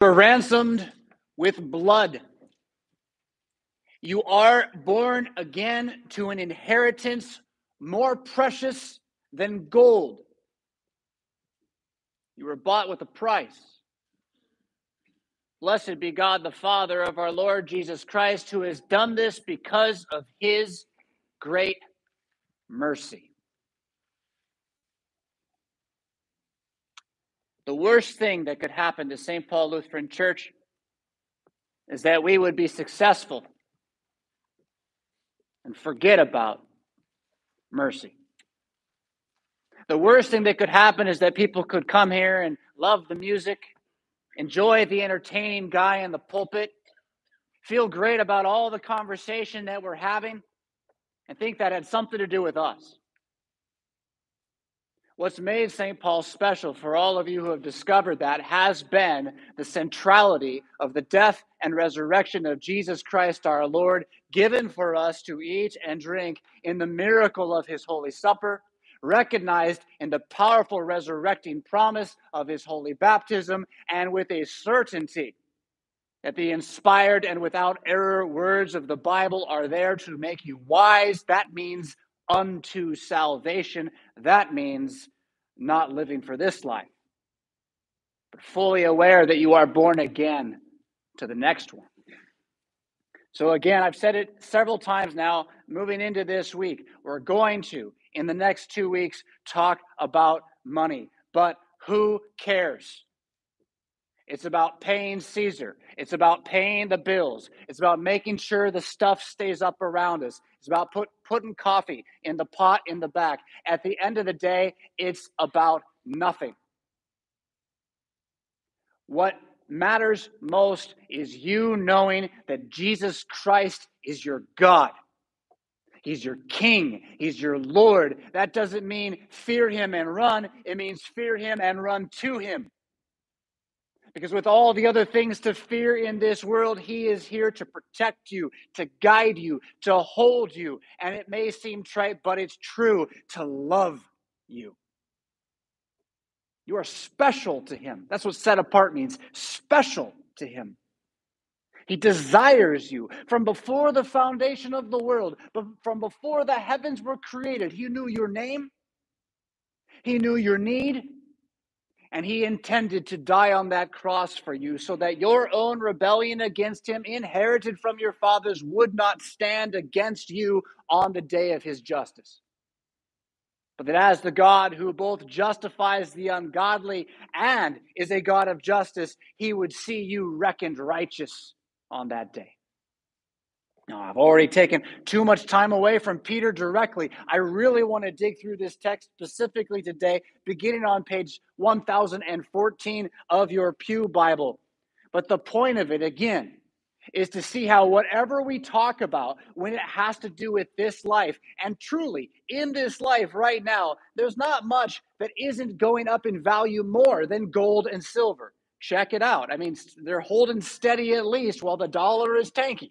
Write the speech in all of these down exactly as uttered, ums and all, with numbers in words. were ransomed with blood. You are born again to an inheritance more precious than gold. You were bought with a price. Blessed be God, the Father of our Lord Jesus Christ, who has done this because of his great mercy. The worst thing that could happen to Saint Paul Lutheran Church is that we would be successful and forget about mercy. The worst thing that could happen is that people could come here and love the music, enjoy the entertaining guy in the pulpit, feel great about all the conversation that we're having, and think that had something to do with us. What's made Saint Paul special, for all of you who have discovered that, has been the centrality of the death and resurrection of Jesus Christ our Lord, given for us to eat and drink in the miracle of his Holy Supper, recognized in the powerful resurrecting promise of his holy baptism, and with a certainty that the inspired and without error words of the Bible are there to make you wise. That means unto salvation. That means not living for this life, but fully aware that you are born again to the next one. So again, I've said it several times now, moving into this week, we're going to, in the next two weeks, talk about money. But who cares? It's about paying Caesar. It's about paying the bills. It's about making sure the stuff stays up around us. It's about put, putting coffee in the pot in the back. At the end of the day, it's about nothing. What matters most is you knowing that Jesus Christ is your God. He's your king. He's your Lord. That doesn't mean fear him and run. It means fear him and run to him. Because with all the other things to fear in this world, he is here to protect you, to guide you, to hold you. And it may seem trite, but it's true, to love you. You are special to him. That's what set apart means, special to him. He desires you. From before the foundation of the world, from before the heavens were created, he knew your name. He knew your need. And he intended to die on that cross for you so that your own rebellion against him, inherited from your fathers, would not stand against you on the day of his justice. But that as the God who both justifies the ungodly and is a God of justice, he would see you reckoned righteous on that day. Now, I've already taken too much time away from Peter directly. I really want to dig through this text specifically today, beginning on page one thousand fourteen of your Pew Bible. But the point of it, again, is to see how whatever we talk about when it has to do with this life, and truly in this life right now, there's not much that isn't going up in value more than gold and silver. Check it out. I mean, they're holding steady at least while the dollar is tanking.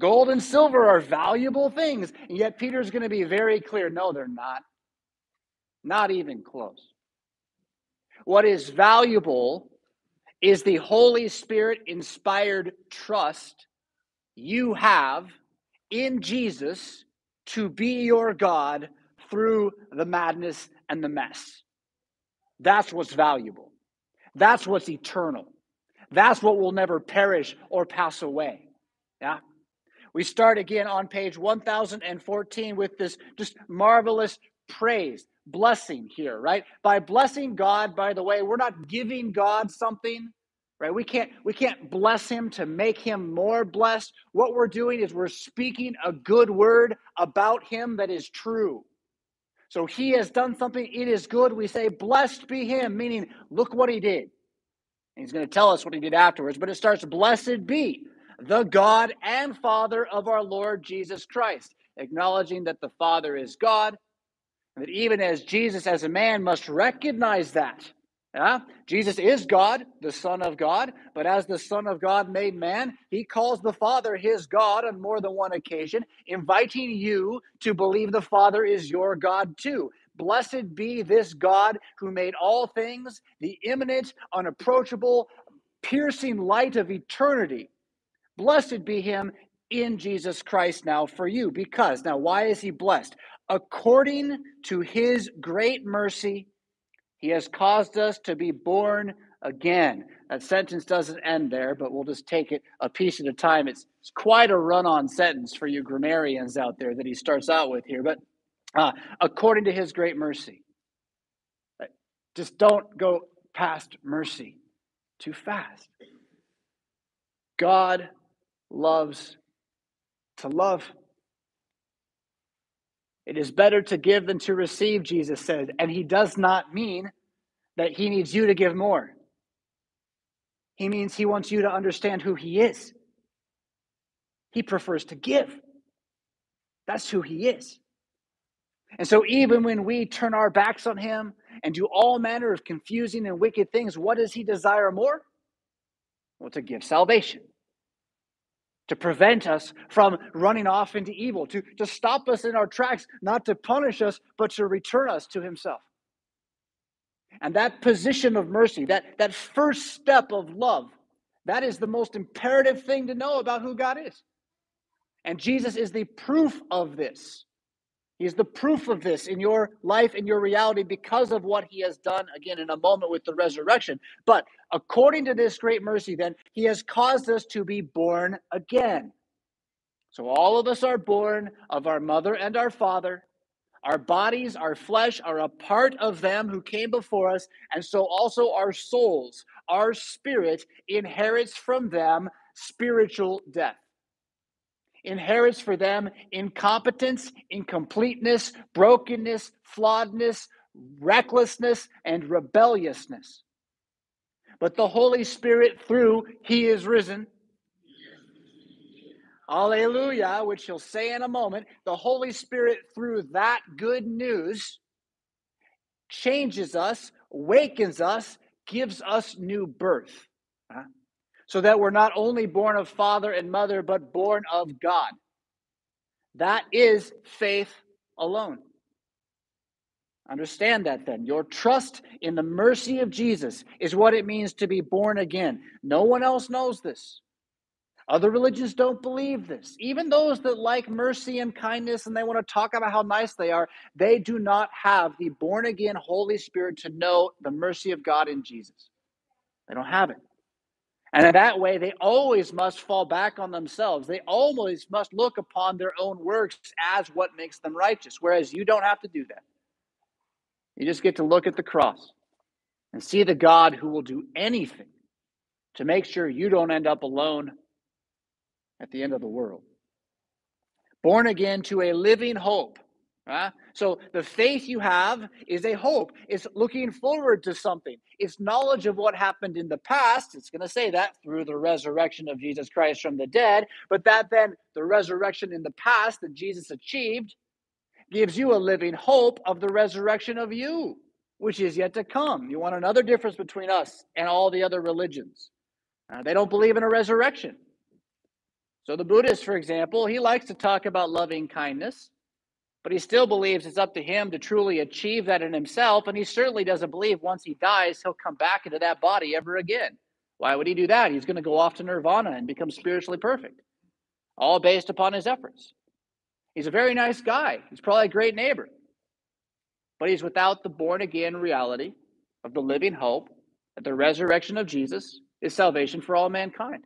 Gold and silver are valuable things, and yet Peter's going to be very clear. No, they're not. Not even close. What is valuable is the Holy Spirit-inspired trust you have in Jesus to be your God through the madness and the mess. That's what's valuable. That's what's eternal. That's what will never perish or pass away. Yeah? We start again on page one thousand fourteen with this just marvelous praise, blessing here, right? By blessing God, by the way, we're not giving God something, right? We can't, we can't bless him to make him more blessed. What we're doing is we're speaking a good word about him that is true. So he has done something, it is good. We say, blessed be him, meaning look what he did. And he's going to tell us what he did afterwards, but it starts, blessed be the God and Father of our Lord Jesus Christ, acknowledging that the Father is God, and that even as Jesus as a man must recognize that. Yeah? Jesus is God, the Son of God, but as the Son of God made man, he calls the Father his God on more than one occasion, inviting you to believe the Father is your God too. Blessed be this God who made all things, the immanent, unapproachable, piercing light of eternity. Blessed be him in Jesus Christ now for you. Because, now why is he blessed? According to his great mercy, he has caused us to be born again. That sentence doesn't end there, but we'll just take it a piece at a time. It's, it's quite a run-on sentence for you grammarians out there that he starts out with here. But uh, according to his great mercy. Just don't go past mercy too fast. God loves to love. It is better to give than to receive, Jesus said. And he does not mean that he needs you to give more. He means he wants you to understand who he is. He prefers to give. That's who he is. And so even when we turn our backs on him and do all manner of confusing and wicked things, what does he desire more? Well, to give salvation. To prevent us from running off into evil, to, to stop us in our tracks, not to punish us, but to return us to himself. And that position of mercy, that, that first step of love, that is the most imperative thing to know about who God is. And Jesus is the proof of this. He is the proof of this in your life, in your reality, because of what he has done, again, in a moment with the resurrection. But according to this great mercy, then, he has caused us to be born again. So all of us are born of our mother and our father. Our bodies, our flesh are a part of them who came before us. And so also our souls, our spirit inherits from them spiritual death. Inherits for them incompetence, incompleteness, brokenness, flawedness, recklessness, and rebelliousness. But the Holy Spirit, through he is risen, hallelujah, which he'll say in a moment, the Holy Spirit, through that good news, changes us, wakens us, gives us new birth. Huh? So that we're not only born of father and mother, but born of God. That is faith alone. Understand that then. Your trust in the mercy of Jesus is what it means to be born again. No one else knows this. Other religions don't believe this. Even those that like mercy and kindness and they want to talk about how nice they are, they do not have the born again Holy Spirit to know the mercy of God in Jesus. They don't have it. And in that way, they always must fall back on themselves. They always must look upon their own works as what makes them righteous, whereas you don't have to do that. You just get to look at the cross and see the God who will do anything to make sure you don't end up alone at the end of the world. Born again to a living hope. Uh, so the faith you have is a hope. It's looking forward to something. It's knowledge of what happened in the past. It's going to say that through the resurrection of Jesus Christ from the dead. But that then the resurrection in the past that Jesus achieved gives you a living hope of the resurrection of you, which is yet to come. You want another difference between us and all the other religions. Uh, they don't believe in a resurrection. So the Buddhist, for example, he likes to talk about loving kindness. But he still believes it's up to him to truly achieve that in himself. And he certainly doesn't believe once he dies, he'll come back into that body ever again. Why would he do that? He's going to go off to nirvana and become spiritually perfect. All based upon his efforts. He's a very nice guy. He's probably a great neighbor. But he's without the born-again reality of the living hope that the resurrection of Jesus is salvation for all mankind.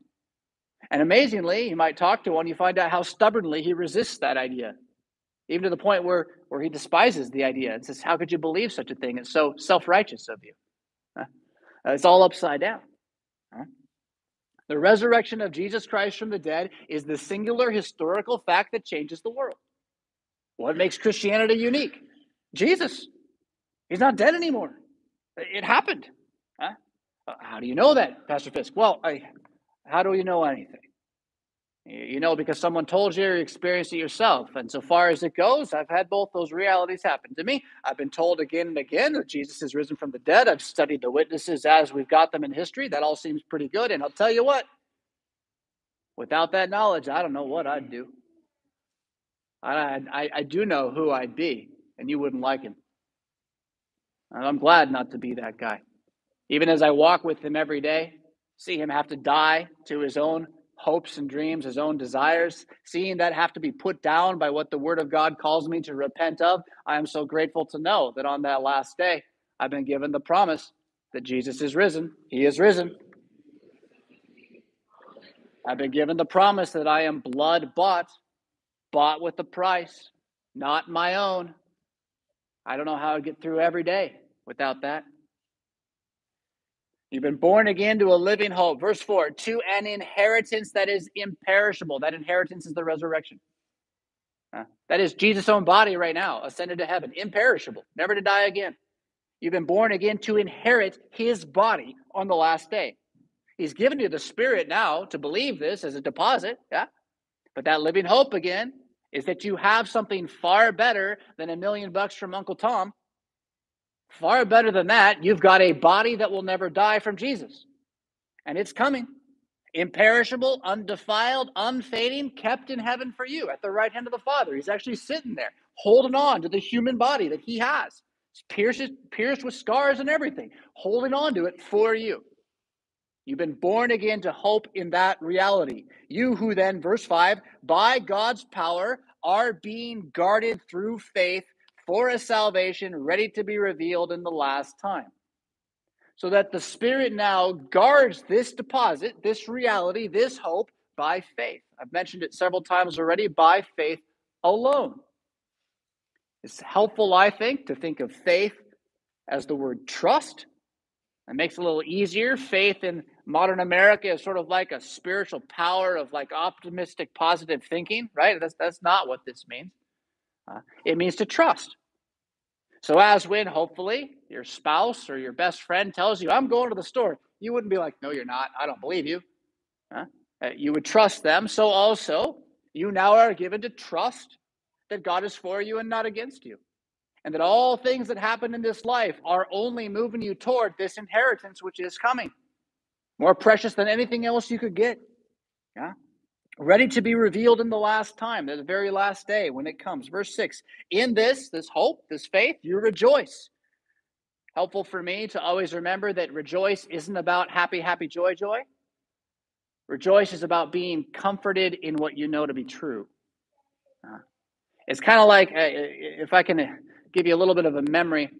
And amazingly, you might talk to one, you find out how stubbornly he resists that idea. Even to the point where, where he despises the idea and says, how could you believe such a thing? It's so self-righteous of you. Huh? It's all upside down. Huh? The resurrection of Jesus Christ from the dead is the singular historical fact that changes the world. What makes Christianity unique? Jesus. He's not dead anymore. It happened. Huh? How do you know that, Pastor Fisk? Well, I, how do you know anything? You know, because someone told you or you experienced it yourself. And so far as it goes, I've had both those realities happen to me. I've been told again and again that Jesus is risen from the dead. I've studied the witnesses as we've got them in history. That all seems pretty good. And I'll tell you what, without that knowledge, I don't know what I'd do. I, I, I do know who I'd be, and you wouldn't like him. And I'm glad not to be that guy. Even as I walk with him every day, see him have to die to his own hopes and dreams, his own desires, seeing that have to be put down by what the word of God calls me to repent of, I am so grateful to know that on that last day, I've been given the promise that Jesus is risen. He is risen. I've been given the promise that I am blood bought, bought with a price, not my own. I don't know how I get through every day without that. You've been born again to a living hope. Verse four, to an inheritance that is imperishable. That inheritance is the resurrection. Uh, that is Jesus' own body right now, ascended to heaven, imperishable, never to die again. You've been born again to inherit his body on the last day. He's given you the Spirit now to believe this as a deposit. Yeah, but that living hope again is that you have something far better than a million bucks from Uncle Tom. Far better than that, you've got a body that will never die from Jesus. And it's coming. Imperishable, undefiled, unfading, kept in heaven for you at the right hand of the Father. He's actually sitting there holding on to the human body that he has. It's pierced, pierced with scars and everything, holding on to it for you. You've been born again to hope in that reality. You who then, verse five, by God's power are being guarded through faith for a salvation ready to be revealed in the last time. So that the Spirit now guards this deposit, this reality, this hope by faith. I've mentioned it several times already, by faith alone. It's helpful, I think, to think of faith as the word trust. It makes it a little easier. Faith in modern America is sort of like a spiritual power of like optimistic, positive thinking, right? That's, that's not what this means. Uh, it means to trust. So as when, hopefully, your spouse or your best friend tells you, I'm going to the store, you wouldn't be like, no, you're not. I don't believe you. Huh? Uh, you would trust them. So also, you now are given to trust that God is for you and not against you. And that all things that happen in this life are only moving you toward this inheritance which is coming. More precious than anything else you could get. Yeah. Ready to be revealed in the last time, the very last day when it comes. Verse six, in this, this hope, this faith, you rejoice. Helpful for me to always remember that rejoice isn't about happy, happy, joy, joy. Rejoice is about being comforted in what you know to be true. Uh, it's kind of like, uh, if I can give you a little bit of a memory.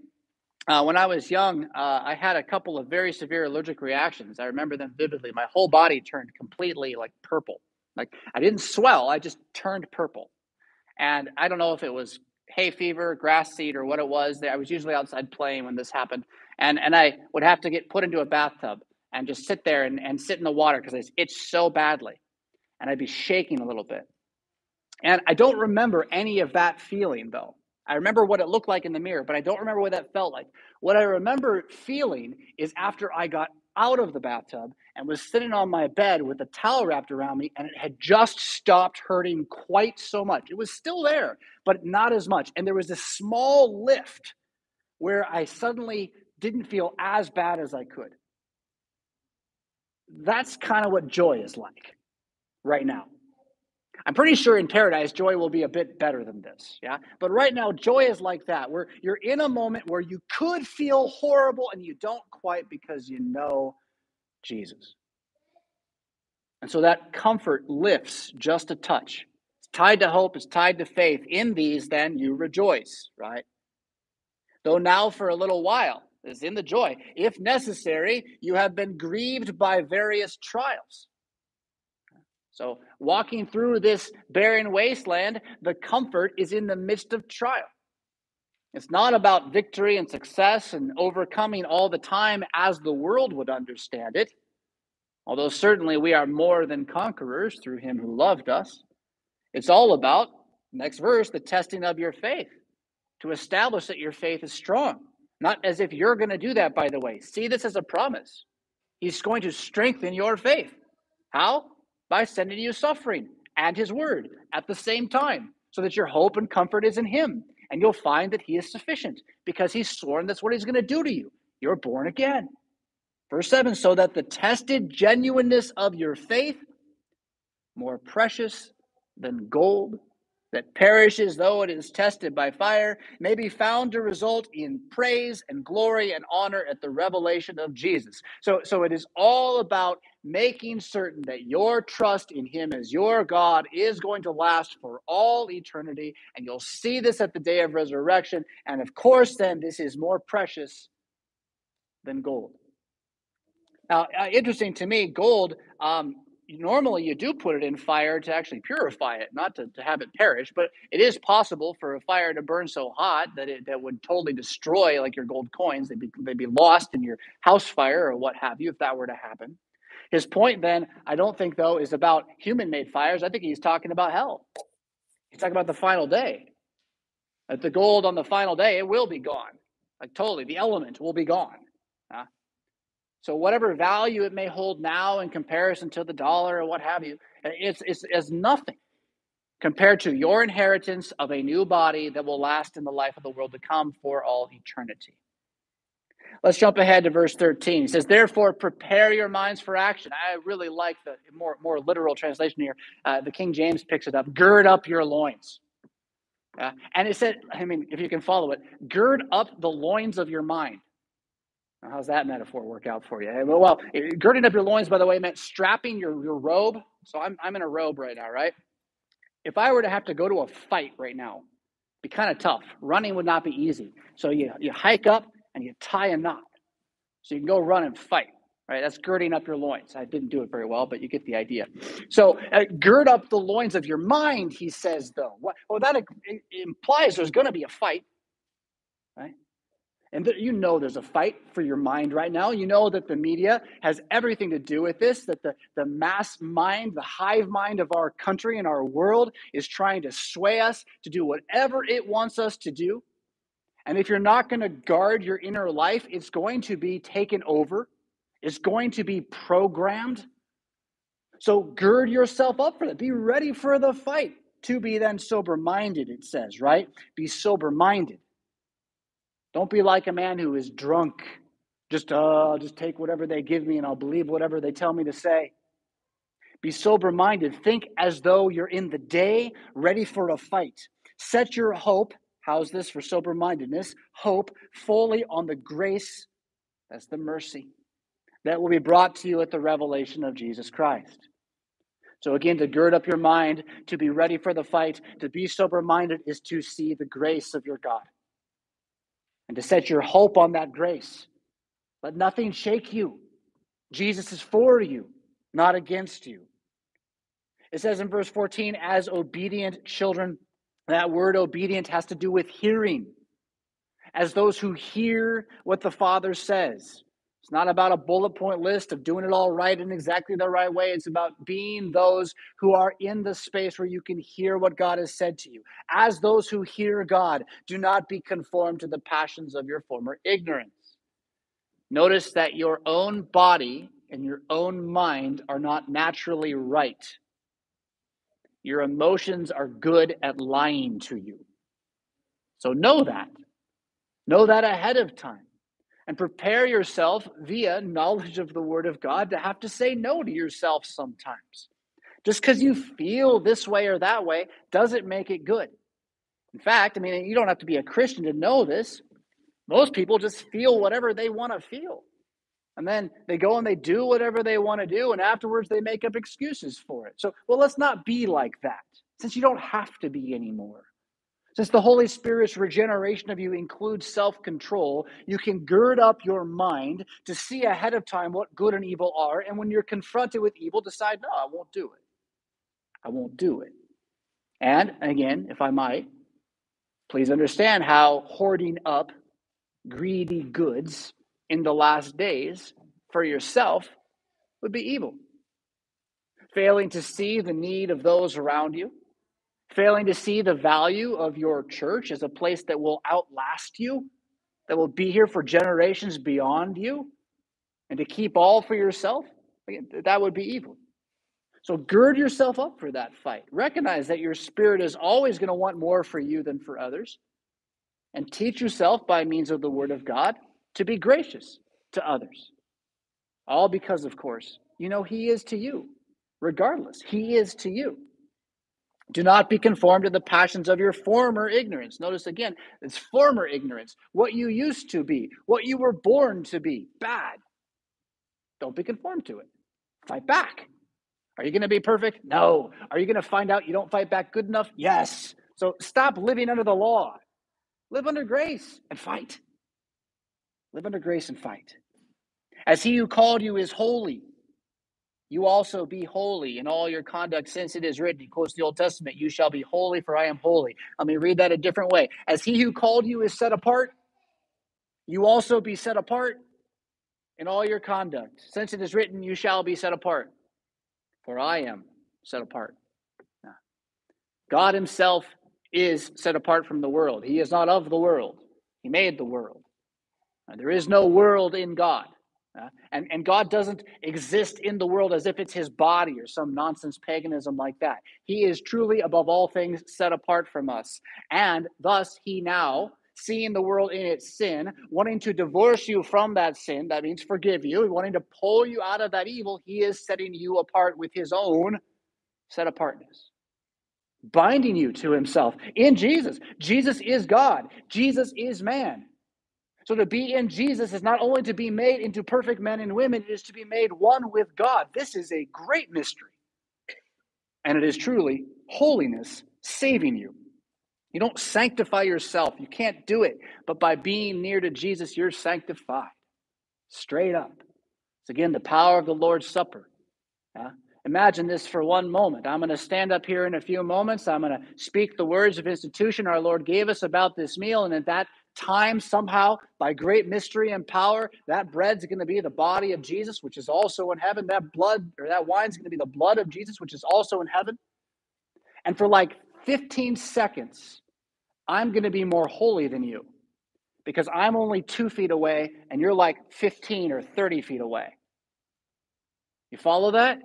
Uh, when I was young, uh, I had a couple of very severe allergic reactions. I remember them vividly. My whole body turned completely like purple. Like, I didn't swell, I just turned purple. And I don't know if it was hay fever, grass seed, or what it was. I was usually outside playing when this happened. And and I would have to get put into a bathtub and just sit there and, and sit in the water because it itched so badly. And I'd be shaking a little bit. And I don't remember any of that feeling, though. I remember what it looked like in the mirror, but I don't remember what that felt like. What I remember feeling is after I got out of the bathtub and was sitting on my bed with a towel wrapped around me, and it had just stopped hurting quite so much. It was still there, but not as much. And there was this small lift where I suddenly didn't feel as bad as I could. That's kind of what joy is like right now. I'm pretty sure in paradise, joy will be a bit better than this, yeah? But right now, joy is like that, where you're in a moment where you could feel horrible and you don't quite because you know Jesus. And so that comfort lifts just a touch. It's tied to hope, it's tied to faith. In these, then, you rejoice, right? Though now for a little while, is in the joy. If necessary, you have been grieved by various trials. So walking through this barren wasteland, the comfort is in the midst of trial. It's not about victory and success and overcoming all the time as the world would understand it. Although certainly we are more than conquerors through him who loved us. It's all about, next verse, the testing of your faith to establish that your faith is strong. Not as if you're going to do that, by the way. See this as a promise. He's going to strengthen your faith. How? By sending you suffering and his word at the same time, so that your hope and comfort is in him. And you'll find that he is sufficient because he's sworn that's what he's going to do to you. You're born again. Verse seven, so that the tested genuineness of your faith, more precious than gold that perishes though it is tested by fire, may be found to result in praise and glory and honor at the revelation of Jesus. So, so it is all about making certain that your trust in him as your God is going to last for all eternity, and you'll see this at the day of resurrection. And of course, then, this is more precious than gold. Now, uh, interesting to me, gold, um, normally you do put it in fire to actually purify it, not to, to have it perish, but it is possible for a fire to burn so hot that it that would totally destroy, like, your gold coins. They'd be, they'd be lost in your house fire or what have you, if that were to happen. His point then, I don't think, though, is about human-made fires. I think he's talking about hell. He's talking about the final day. That the gold on the final day, it will be gone. Like, totally, the element will be gone. Huh? So whatever value it may hold now in comparison to the dollar or what have you, it's, it's, it's nothing compared to your inheritance of a new body that will last in the life of the world to come for all eternity. Let's jump ahead to verse thirteen. He says, therefore, prepare your minds for action. I really like the more, more literal translation here. Uh, the King James picks it up. Gird up your loins. Uh, and it said, I mean, if you can follow it, gird up the loins of your mind. Now, how's that metaphor work out for you? Well, girding up your loins, by the way, meant strapping your, your robe. So I'm I'm in a robe right now, right? If I were to have to go to a fight right now, it'd be kind of tough. Running would not be easy. So you, you hike up and you tie a knot. So you can go run and fight, right? That's girding up your loins. I didn't do it very well, but you get the idea. So uh, gird up the loins of your mind, he says, though. What, well, that implies there's going to be a fight, right? And you know there's a fight for your mind right now. You know that the media has everything to do with this, that the, the mass mind, the hive mind of our country and our world is trying to sway us to do whatever it wants us to do. And if you're not going to guard your inner life, it's going to be taken over. It's going to be programmed. So gird yourself up for that. Be ready for the fight. To be then sober-minded, it says, right? Be sober-minded. Don't be like a man who is drunk. Just, uh, just take whatever they give me and I'll believe whatever they tell me to say. Be sober-minded. Think as though you're in the day, ready for a fight. Set your hope, how's this for sober-mindedness? Hope fully on the grace, that's the mercy, that will be brought to you at the revelation of Jesus Christ. So again, to gird up your mind, to be ready for the fight, to be sober-minded is to see the grace of your God. And to set your hope on that grace. Let nothing shake you. Jesus is for you, not against you. It says in verse fourteen, as obedient children, that word obedient has to do with hearing. As those who hear what the Father says. It's not about a bullet point list of doing it all right in exactly the right way. It's about being those who are in the space where you can hear what God has said to you. As those who hear God, do not be conformed to the passions of your former ignorance. Notice that your own body and your own mind are not naturally right. Your emotions are good at lying to you. So know that. Know that ahead of time. And prepare yourself via knowledge of the Word of God to have to say no to yourself sometimes. Just because you feel this way or that way doesn't make it good. In fact, I mean, you don't have to be a Christian to know this. Most people just feel whatever they want to feel. And then they go and they do whatever they want to do, and afterwards they make up excuses for it. So, well, let's not be like that, since you don't have to be anymore. Since the Holy Spirit's regeneration of you includes self-control, you can gird up your mind to see ahead of time what good and evil are, and when you're confronted with evil, decide, no, I won't do it. I won't do it. And again, if I might, please understand how hoarding up greedy goods in the last days for yourself would be evil. Failing to see the need of those around you, failing to see the value of your church as a place that will outlast you, that will be here for generations beyond you, and to keep all for yourself, that would be evil. So gird yourself up for that fight. Recognize that your spirit is always going to want more for you than for others, and teach yourself by means of the Word of God to be gracious to others. All because, of course, you know He is to you, regardless. He is to you. Do not be conformed to the passions of your former ignorance. Notice again, it's former ignorance. What you used to be, what you were born to be, bad. Don't be conformed to it. Fight back. Are you going to be perfect? No. Are you going to find out you don't fight back good enough? Yes. So stop living under the law. Live under grace and fight. Live under grace and fight. As he who called you is holy, you also be holy in all your conduct, since it is written, he quotes the Old Testament, you shall be holy, for I am holy. Let me read that a different way. As he who called you is set apart, you also be set apart in all your conduct, since it is written, you shall be set apart, for I am set apart. God himself is set apart from the world. He is not of the world. He made the world. There is no world in God. Uh, and, and God doesn't exist in the world as if it's his body or some nonsense paganism like that. He is truly above all things set apart from us. And thus he now, seeing the world in its sin, wanting to divorce you from that sin, that means forgive you, wanting to pull you out of that evil, he is setting you apart with his own set apartness, binding you to himself in Jesus. Jesus is God. Jesus is man. So to be in Jesus is not only to be made into perfect men and women, it is to be made one with God. This is a great mystery. And it is truly holiness saving you. You don't sanctify yourself. You can't do it. But by being near to Jesus, you're sanctified. Straight up. It's again the power of the Lord's Supper. Huh? Imagine this for one moment. I'm going to stand up here in a few moments. I'm going to speak the words of institution our Lord gave us about this meal. And at that time, somehow, by great mystery and power, that bread's going to be the body of Jesus, which is also in heaven. That blood, or that wine's going to be the blood of Jesus, which is also in heaven. And for like fifteen seconds, I'm going to be more holy than you because I'm only two feet away and you're like fifteen or thirty feet away. You follow that?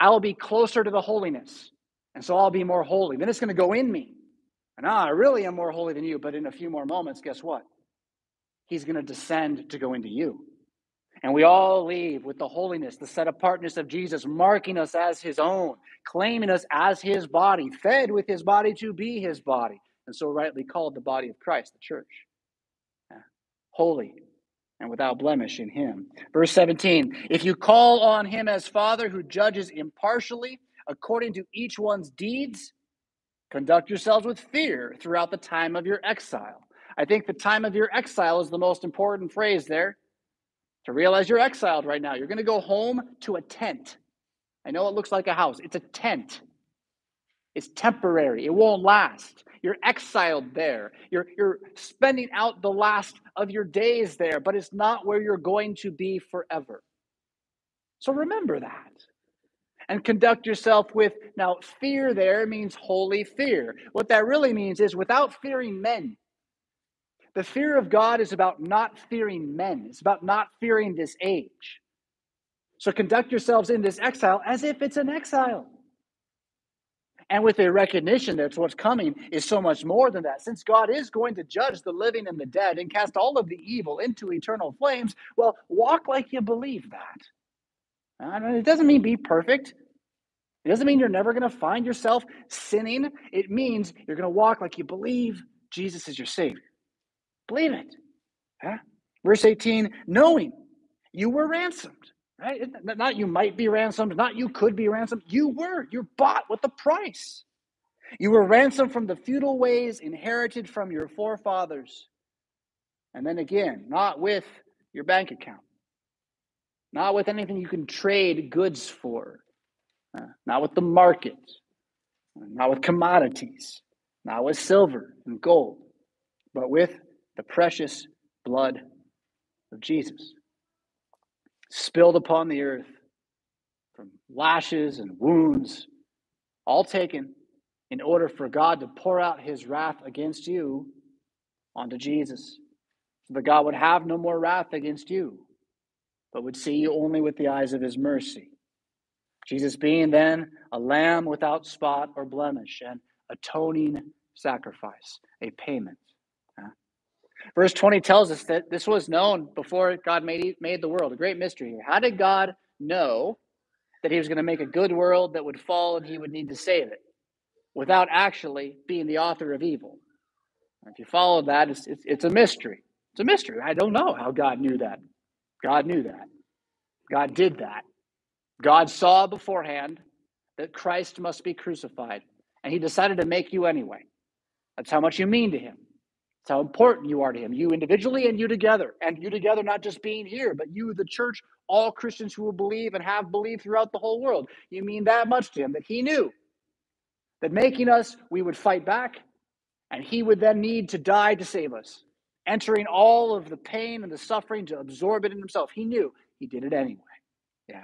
I'll be closer to the holiness, and so I'll be more holy. Then it's going to go in me. And ah, I really am more holy than you, but in a few more moments, guess what? He's going to descend to go into you. And we all leave with the holiness, the set apartness of Jesus, marking us as his own, claiming us as his body, fed with his body to be his body. And so rightly called the body of Christ, the church. Yeah. Holy and without blemish in him. Verse seventeen, if you call on him as Father who judges impartially according to each one's deeds, conduct yourselves with fear throughout the time of your exile. I think the time of your exile is the most important phrase there. To realize you're exiled right now. You're going to go home to a tent. I know it looks like a house. It's a tent. It's temporary. It won't last. You're exiled there. You're, you're spending out the last of your days there, but it's not where you're going to be forever. So remember that. And conduct yourself with, now fear there means holy fear. What that really means is without fearing men. The fear of God is about not fearing men. It's about not fearing this age. So conduct yourselves in this exile as if it's an exile. And with a recognition that what's coming is so much more than that. Since God is going to judge the living and the dead and cast all of the evil into eternal flames, well, walk like you believe that. It doesn't mean be perfect. It doesn't mean you're never going to find yourself sinning. It means you're going to walk like you believe Jesus is your Savior. Believe it. Huh? Verse eighteen, knowing you were ransomed, right? Not you might be ransomed, not you could be ransomed. You were. You're bought with a price. You were ransomed from the feudal ways inherited from your forefathers. And then again, not with your bank account. Not with anything you can trade goods for, uh, not with the market, not with commodities, not with silver and gold, but with the precious blood of Jesus, spilled upon the earth from lashes and wounds, all taken in order for God to pour out his wrath against you onto Jesus, so that God would have no more wrath against you, but would see you only with the eyes of his mercy. Jesus being then a lamb without spot or blemish, an atoning sacrifice, a payment. Yeah. Verse twenty tells us that this was known before God made, made the world, a great mystery. How did God know that he was going to make a good world that would fall and he would need to save it? without actually being the author of evil. If you follow that, it's, it's, it's a mystery. It's a mystery. I don't know how God knew that. God knew that. God did that. God saw beforehand that Christ must be crucified, and he decided to make you anyway. That's how much you mean to him. That's how important you are to him, you individually and you together. And you together not just being here, but you, the church, all Christians who will believe and have believed throughout the whole world. You mean that much to him that he knew that making us, we would fight back, and he would then need to die to save us, entering all of the pain and the suffering to absorb it in himself. He knew. He did it anyway. Yeah.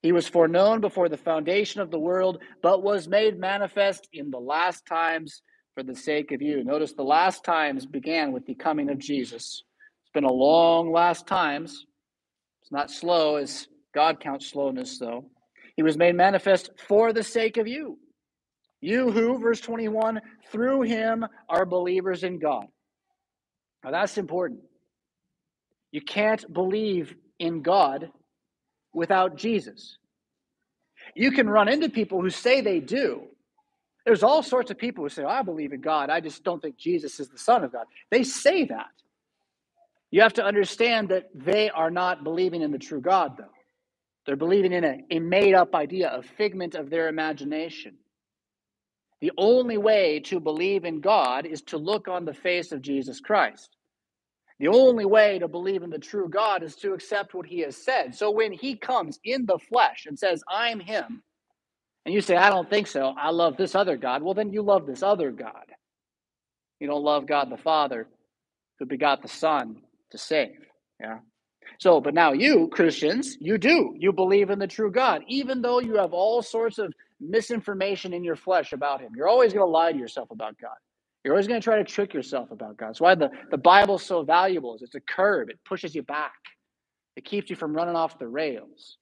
He was foreknown before the foundation of the world, but was made manifest in the last times for the sake of you. Notice the last times began with the coming of Jesus. It's been a long last times. It's not slow as God counts slowness, though. He was made manifest for the sake of you. You who, verse twenty-one, through him are believers in God. Now that's important. You can't believe in God without Jesus. You can run into people who say they do. There's all sorts of people who say, oh, I believe in God. I just don't think Jesus is the Son of God. They say that. You have to understand that they are not believing in the true God, though. They're believing in a, a made-up idea, a figment of their imagination. The only way to believe in God is to look on the face of Jesus Christ. The only way to believe in the true God is to accept what he has said. So when he comes in the flesh and says, I'm him, and you say, I don't think so, I love this other God, well, then you love this other God. You don't love God the Father who begot the Son to save. Yeah. So, but now you, Christians, you do. You believe in the true God, even though you have all sorts of misinformation in your flesh about him. You're always going to lie to yourself about God. You're always going to try to trick yourself about God. That's why the, the Bible's so valuable. Is it's a curb. It pushes you back. It keeps you from running off the rails.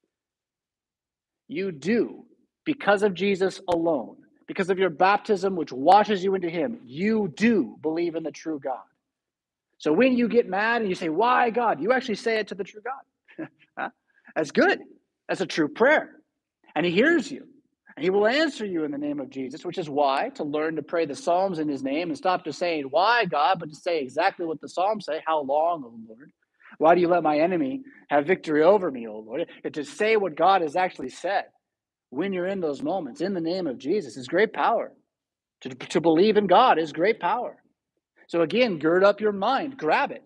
You do, because of Jesus alone, because of your baptism which washes you into him, you do believe in the true God. So when you get mad and you say, why God? You actually say it to the true God. Huh? That's good. That's a true prayer. And he hears you. And he will answer you in the name of Jesus, which is why to learn to pray the Psalms in his name and stop just saying, why, God, but to say exactly what the Psalms say, how long, O Lord? Why do you let my enemy have victory over me, O Lord? And to say what God has actually said when you're in those moments in the name of Jesus is great power. To, to believe in God is great power. So again, gird up your mind, grab it.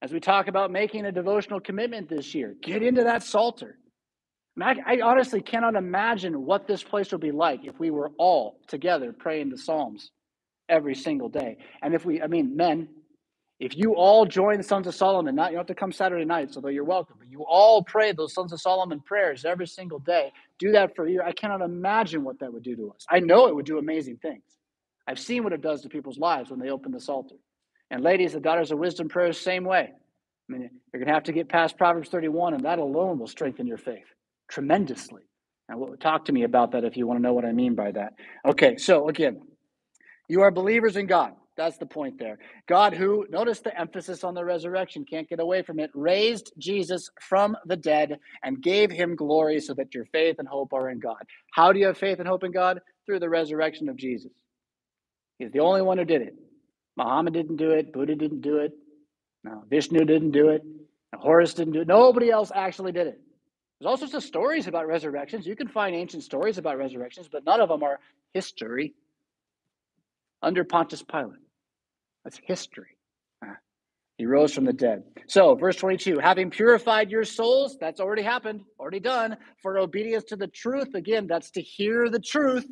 As we talk about making a devotional commitment this year, get into that Psalter. I, I honestly cannot imagine what this place would be like if we were all together praying the Psalms every single day. And if we, I mean, men, if you all join the Sons of Solomon, not you don't have to come Saturday nights, although you're welcome, but you all pray those Sons of Solomon prayers every single day, do that for a year. I cannot imagine what that would do to us. I know it would do amazing things. I've seen what it does to people's lives when they open the Psalter. And ladies, the Daughters of Wisdom prayers, same way. I mean, you're going to have to get past Proverbs thirty-one, and that alone will strengthen your faith tremendously. Now, talk to me about that if you want to know what I mean by that. Okay, so again, you are believers in God. That's the point there. God who, notice the emphasis on the resurrection, can't get away from it, raised Jesus from the dead and gave him glory so that your faith and hope are in God. How do you have faith and hope in God? Through the resurrection of Jesus. He's the only one who did it. Muhammad didn't do it. Buddha didn't do it. No, Vishnu didn't do it. Horus didn't do it. Nobody else actually did it. There's all sorts of stories about resurrections. You can find ancient stories about resurrections, but none of them are history. Under Pontius Pilate, that's history. Ah, he rose from the dead. So verse twenty-two, having purified your souls, that's already happened, already done, for obedience to the truth. Again, that's to hear the truth.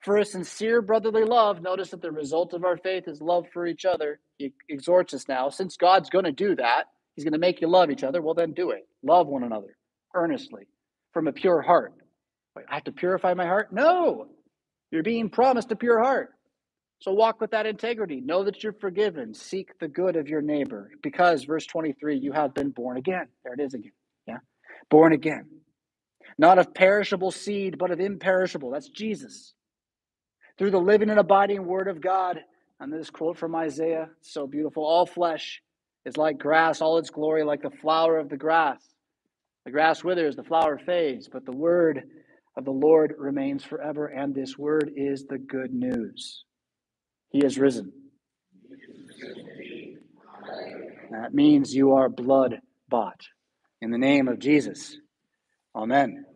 For a sincere brotherly love, notice that the result of our faith is love for each other. He exhorts us now, since God's going to do that, he's going to make you love each other. Well, then do it. Love one another earnestly, from a pure heart. Wait, I have to purify my heart? No! You're being promised a pure heart. So walk with that integrity. Know that you're forgiven. Seek the good of your neighbor. Because, verse twenty-three, you have been born again. There it is again. Yeah, born again. Not of perishable seed, but of imperishable. That's Jesus. Through the living and abiding word of God. And this quote from Isaiah, so beautiful. All flesh is like grass, all its glory like the flower of the grass. The grass withers, the flower fades, but the word of the Lord remains forever, and this word is the good news. He is risen. That means you are blood bought in the name of Jesus. Amen.